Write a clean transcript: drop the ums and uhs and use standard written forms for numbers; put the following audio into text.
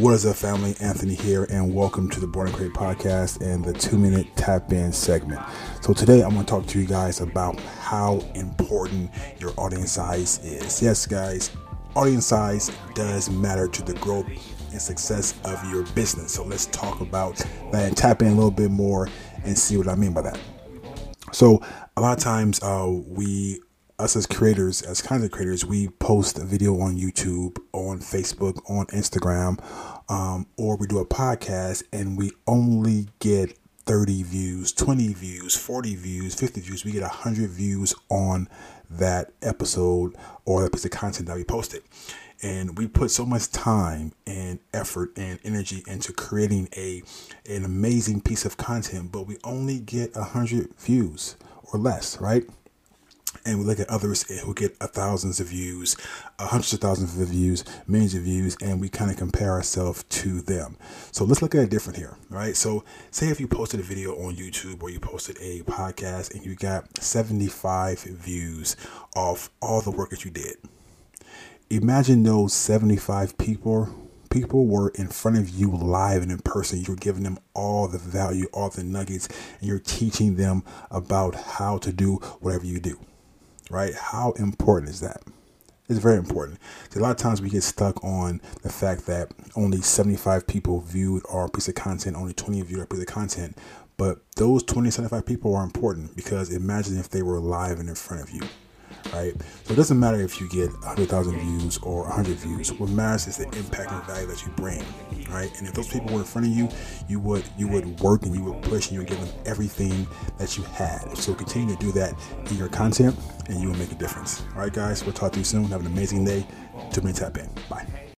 What is up, family? Anthony here, and welcome to the Born To CRE8 Podcast and the 2-minute tap-in segment. So today I'm going to talk to you guys about how important your audience size is. Yes, guys, audience size does matter to the growth and success of your business. So let's talk about that and tap in a little bit more and see what I mean by that. So a lot of times us as creators, as content creators, we post a video on YouTube, on Facebook, on Instagram, or we do a podcast and we only get 30 views, 20 views, 40 views, 50 views. We get 100 views on that episode or that piece of content that we posted. And we put so much time and effort and energy into creating an amazing piece of content, but we only get 100 views or less, right? And we look at others who get thousands of views, hundreds of thousands of views, millions of views, and we kind of compare ourselves to them. So let's look at it different here, right? So say if you posted a video on YouTube or you posted a podcast and you got 75 views off all the work that you did. Imagine those 75 people were in front of you live and in person. You're giving them all the value, all the nuggets, and you're teaching them about how to do whatever you do. Right? How important is that? It's very important. So a lot of times we get stuck on the fact that only 75 people viewed our piece of content, only 20 viewed our piece of content. But those 20, 75 people are important because imagine if they were live and in front of you, right? So it doesn't matter if you get 100,000 views or 100 views. What matters is the impact and value that you bring, right? And if those people were in front of you, you would work and you would push and you would give them everything that you had. So continue to do that in your content and you will make a difference. All right, guys, we'll talk to you soon. Have an amazing day. 2-minute tap in. Bye.